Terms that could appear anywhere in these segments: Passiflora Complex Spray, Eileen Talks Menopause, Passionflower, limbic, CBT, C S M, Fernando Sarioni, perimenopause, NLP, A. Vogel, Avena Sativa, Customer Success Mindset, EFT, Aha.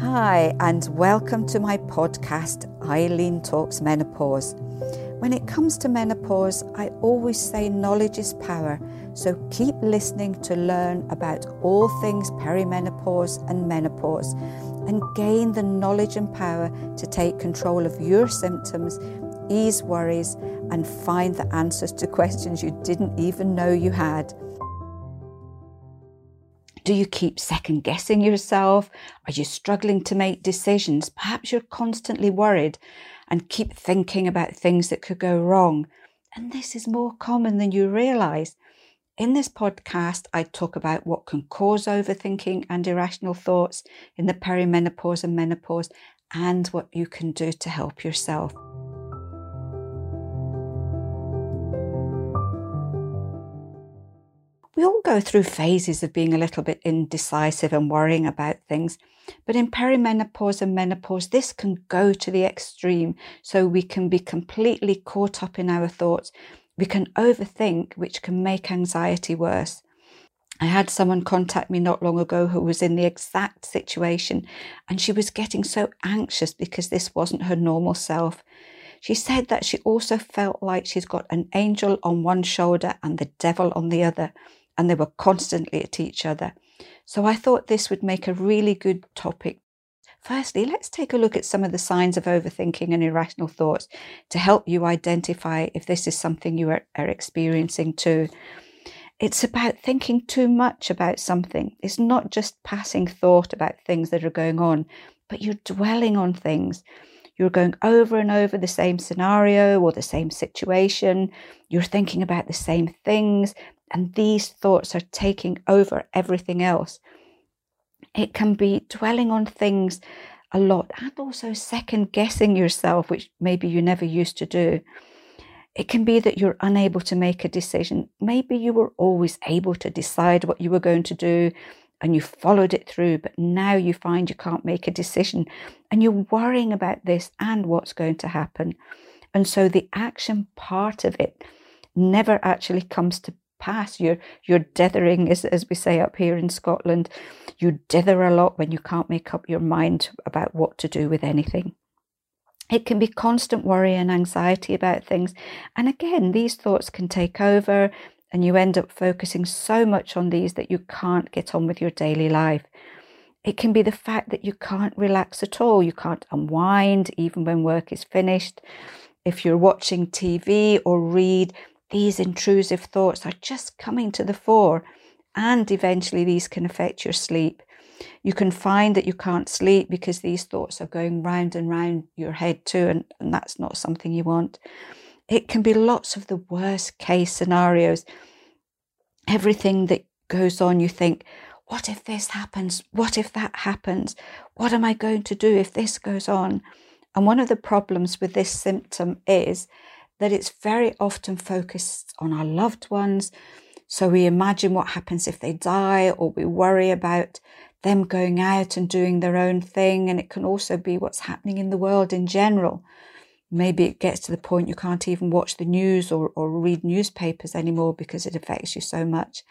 Hi, and welcome to my podcast, Eileen Talks Menopause. When it comes to menopause, I always say knowledge is power, so keep listening to learn about all things perimenopause and menopause, and gain the knowledge and power to take control of your symptoms, ease worries, and find the answers to questions you didn't even know you had. Do you keep second guessing yourself? Are you struggling to make decisions? Perhaps you're constantly worried and keep thinking about things that could go wrong. And this is more common than you realise. In this podcast, I talk about what can cause overthinking and irrational thoughts in the perimenopause and menopause, and what you can do to help yourself. We all go through phases of being a little bit indecisive and worrying about things, but in perimenopause and menopause, this can go to the extreme, so we can be completely caught up in our thoughts. We can overthink, which can make anxiety worse. I had someone contact me not long ago who was in the exact situation, and she was getting so anxious because this wasn't her normal self. She said that she also felt like she's got an angel on one shoulder and the devil on the other, and they were constantly at each other. So I thought this would make a really good topic. Firstly, let's take a look at some of the signs of overthinking and irrational thoughts to help you identify if this is something you are experiencing too. It's about thinking too much about something. It's not just passing thought about things that are going on, but you're dwelling on things. You're going over and over the same scenario or the same situation. You're thinking about the same things, and these thoughts are taking over everything else. It can be dwelling on things a lot, and also second guessing yourself, which maybe you never used to do. It can be that you're unable to make a decision. Maybe you were always able to decide what you were going to do, and you followed it through, but now you find you can't make a decision, and you're worrying about this and what's going to happen. And so the action part of it never actually comes to pass. You're dithering, as we say up here in Scotland. You dither a lot when you can't make up your mind about what to do with anything. It can be constant worry and anxiety about things. And again, these thoughts can take over, and you end up focusing so much on these that you can't get on with your daily life. It can be the fact that you can't relax at all. You can't unwind even when work is finished. If you're watching TV or read, these intrusive thoughts are just coming to the fore, and eventually these can affect your sleep. You can find that you can't sleep because these thoughts are going round and round your head too, and that's not something you want. It can be lots of the worst case scenarios. Everything that goes on, you think, what if this happens? What if that happens? What am I going to do if this goes on? And one of the problems with this symptom is that it's very often focused on our loved ones. So we imagine what happens if they die, or we worry about them going out and doing their own thing. And it can also be what's happening in the world in general. Maybe it gets to the point you can't even watch the news or read newspapers anymore because it affects you so much.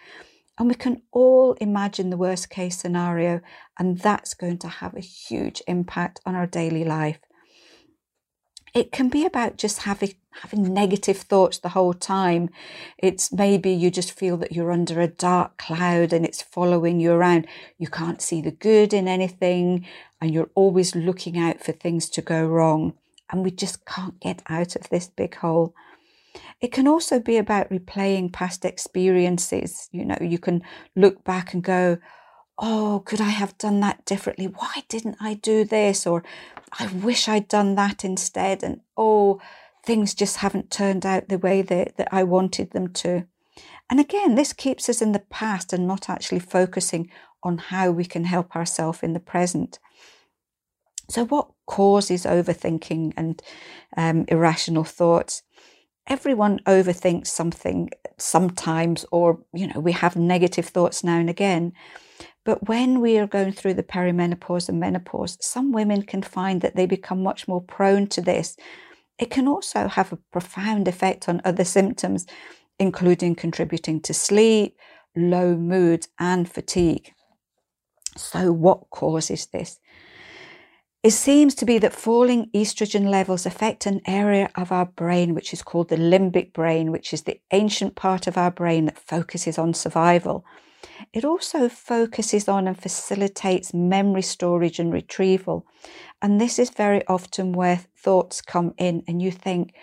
And we can all imagine the worst case scenario, and that's going to have a huge impact on our daily life. It can be about just having negative thoughts the whole time. It's maybe you just feel that you're under a dark cloud and it's following you around. You can't see the good in anything, and you're always looking out for things to go wrong. And we just can't get out of this big hole. It can also be about replaying past experiences. You know, you can look back and go, oh, could I have done that differently? Why didn't I do this? Or I wish I'd done that instead. And oh, things just haven't turned out the way that I wanted them to. And again, this keeps us in the past and not actually focusing on how we can help ourselves in the present. So what causes overthinking and irrational thoughts? Everyone overthinks something sometimes, or, you know, we have negative thoughts now and again. But when we are going through the perimenopause and menopause, some women can find that they become much more prone to this. It can also have a profound effect on other symptoms, including contributing to sleep, low mood, and fatigue. So what causes this? It seems to be that falling estrogen levels affect an area of our brain which is called the limbic brain, which is the ancient part of our brain that focuses on survival. It also focuses on and facilitates memory storage and retrieval. And this is very often where thoughts come in and you think,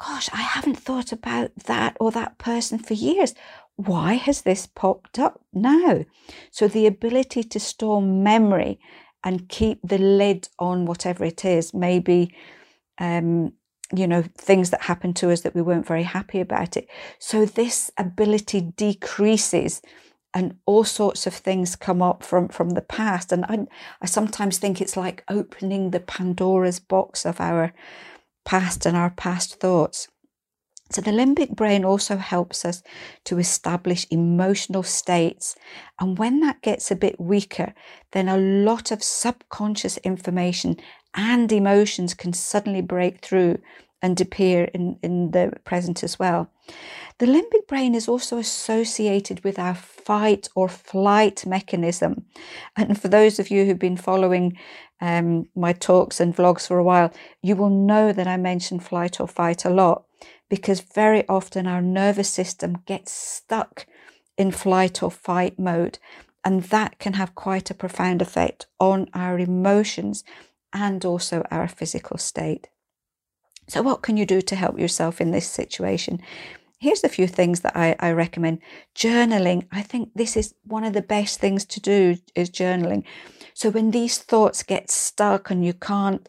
gosh, I haven't thought about that or that person for years. Why has this popped up now? So the ability to store memory and keep the lid on whatever it is, maybe, things that happened to us that we weren't very happy about it. So this ability decreases and all sorts of things come up from the past. And I sometimes think it's like opening the Pandora's box of our past and our past thoughts. So the limbic brain also helps us to establish emotional states. And when that gets a bit weaker, then a lot of subconscious information and emotions can suddenly break through and appear in the present as well. The limbic brain is also associated with our fight or flight mechanism. And for those of you who've been following my talks and vlogs for a while, you will know that I mention flight or fight a lot, because very often our nervous system gets stuck in flight or fight mode, and that can have quite a profound effect on our emotions and also our physical state. So what can you do to help yourself in this situation? Here's a few things that I recommend. Journaling, I think this is one of the best things to do, is journaling. So when these thoughts get stuck and you can't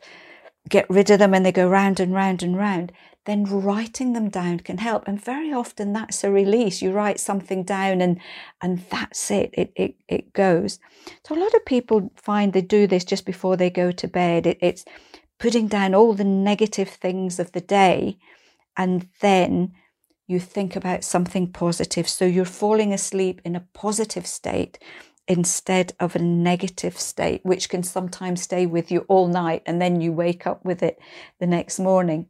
get rid of them and they go round and round and round, then writing them down can help. And very often that's a release. You write something down and that's it. It goes. So a lot of people find they do this just before they go to bed. It's putting down all the negative things of the day, and then you think about something positive. So you're falling asleep in a positive state instead of a negative state, which can sometimes stay with you all night, and then you wake up with it the next morning.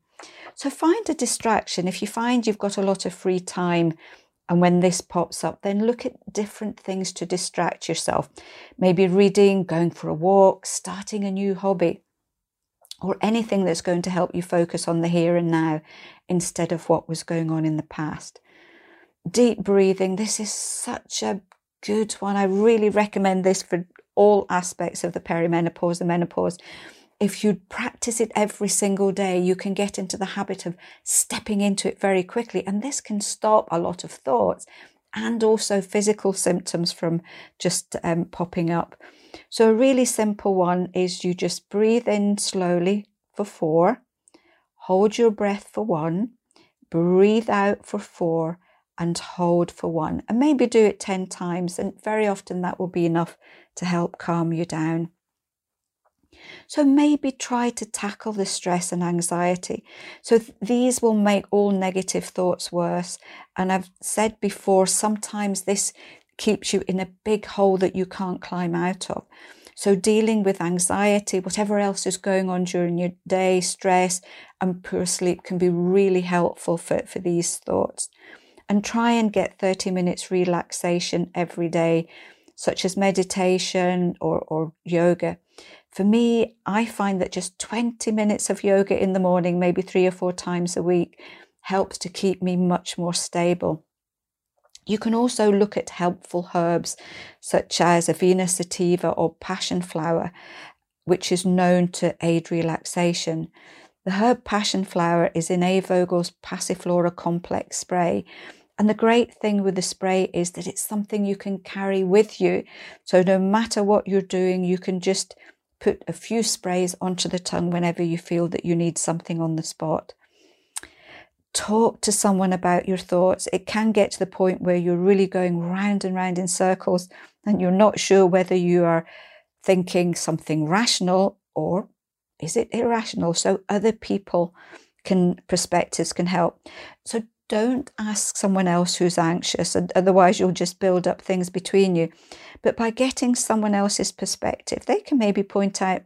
So find a distraction. If you find you've got a lot of free time and when this pops up, then look at different things to distract yourself. Maybe reading, going for a walk, starting a new hobby, or anything that's going to help you focus on the here and now instead of what was going on in the past. Deep breathing. This is such a good one. I really recommend this for all aspects of the perimenopause and menopause. If you practice it every single day, you can get into the habit of stepping into it very quickly. And this can stop a lot of thoughts and also physical symptoms from just popping up. So a really simple one is you just breathe in slowly for 4, hold your breath for 1, breathe out for 4 and hold for 1. And maybe do it 10 times, and very often that will be enough to help calm you down. So maybe try to tackle the stress and anxiety. So these will make all negative thoughts worse. And I've said before, sometimes this keeps you in a big hole that you can't climb out of. So dealing with anxiety, whatever else is going on during your day, stress and poor sleep can be really helpful for these thoughts. And try and get 30 minutes relaxation every day, such as meditation or yoga. For me, I find that just 20 minutes of yoga in the morning, maybe 3 or 4 times a week, helps to keep me much more stable. You can also look at helpful herbs such as Avena Sativa or Passionflower, which is known to aid relaxation. The herb Passionflower is in A. Vogel's Passiflora Complex Spray. And the great thing with the spray is that it's something you can carry with you. So no matter what you're doing, you can just put a few sprays onto the tongue whenever you feel that you need something on the spot. Talk to someone about your thoughts. It can get to the point where you're really going round and round in circles and you're not sure whether you are thinking something rational or is it irrational. So other people perspectives can help. So don't ask someone else who's anxious, and otherwise you'll just build up things between you. But by getting someone else's perspective, they can maybe point out,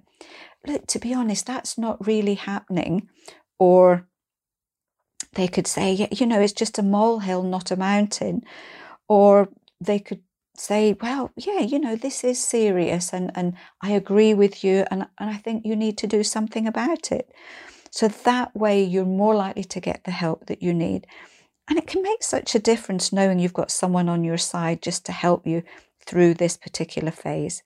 look, to be honest, that's not really happening. Or they could say, it's just a molehill, not a mountain. Or they could say, well, yeah, you know, this is serious and I agree with you and I think you need to do something about it. So that way you're more likely to get the help that you need. And it can make such a difference knowing you've got someone on your side just to help you through this particular phase.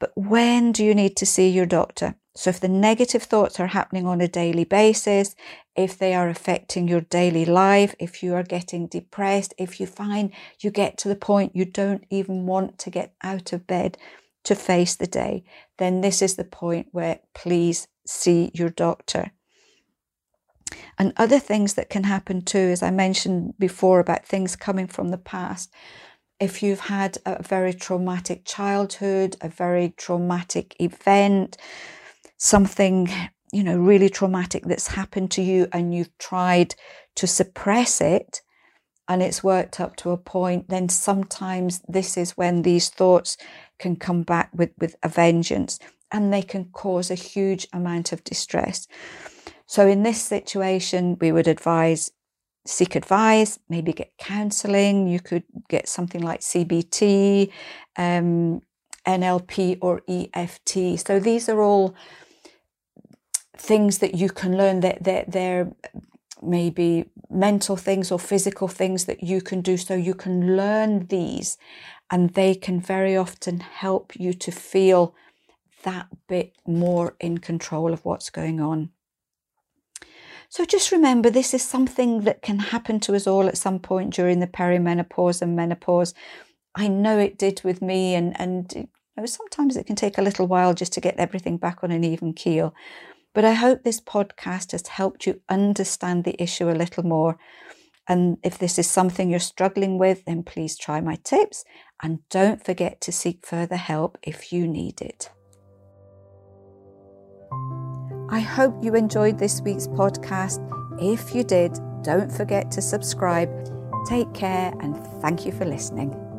But when do you need to see your doctor? So if the negative thoughts are happening on a daily basis, if they are affecting your daily life, if you are getting depressed, if you find you get to the point you don't even want to get out of bed to face the day, then this is the point where please see your doctor. And other things that can happen too, as I mentioned before about things coming from the past, if you've had a very traumatic childhood, a very traumatic event, something, you know, really traumatic that's happened to you and you've tried to suppress it and it's worked up to a point, then sometimes this is when these thoughts can come back with a vengeance and they can cause a huge amount of distress. So in this situation, we would advise, seek advice, maybe get counselling. You could get something like CBT, NLP or EFT. So these are all things that you can learn, that they're maybe mental things or physical things that you can do. So you can learn these and they can very often help you to feel that bit more in control of what's going on. So just remember, this is something that can happen to us all at some point during the perimenopause and menopause. I know it did with me, and you know, sometimes it can take a little while just to get everything back on an even keel. But I hope this podcast has helped you understand the issue a little more. And if this is something you're struggling with, then please try my tips. And don't forget to seek further help if you need it. I hope you enjoyed this week's podcast. If you did, don't forget to subscribe. Take care and thank you for listening.